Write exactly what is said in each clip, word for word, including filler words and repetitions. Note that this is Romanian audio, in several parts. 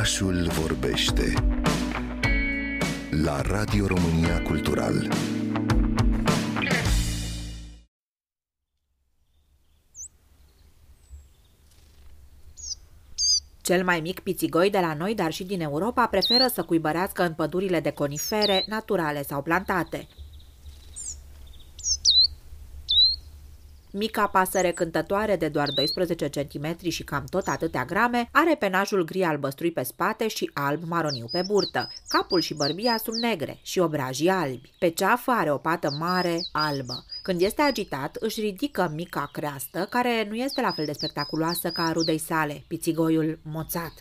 Orașul vorbește la Radio România Cultural. Cel mai mic pițigoi de la noi, dar și din Europa, preferă să cuibărească în pădurile de conifere, naturale sau plantate. Mica pasăre cântătoare de doar doisprezece centimetri și cam tot atâtea grame are penajul gri-albăstrui pe spate și alb-maroniu pe burtă. Capul și bărbia sunt negre și obrajii albi. Pe ceafă are o pată mare, albă. Când este agitat, își ridică mica creastă, care nu este la fel de spectaculoasă ca a rudei sale, pițigoiul moțat.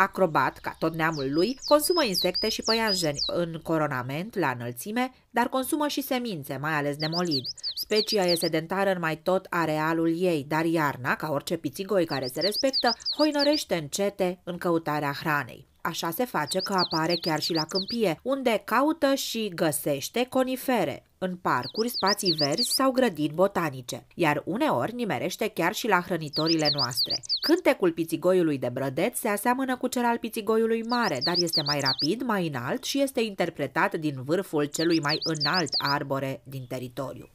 Acrobat, ca tot neamul lui, consumă insecte și păianjeni în coronament, la înălțime, dar consumă și semințe, mai ales de molid. Specia e sedentară în mai tot arealul ei, dar iarna, ca orice pițigoi care se respectă, hoinărește încete în căutarea hranei. Așa se face că apare chiar și la câmpie, unde caută și găsește conifere, în parcuri, spații verzi sau grădini botanice, iar uneori nimerește chiar și la hrănitorile noastre. Cântecul pițigoiului de brădeț se aseamănă cu cel al pițigoiului mare, dar este mai rapid, mai înalt și este interpretat din vârful celui mai înalt arbore din teritoriu.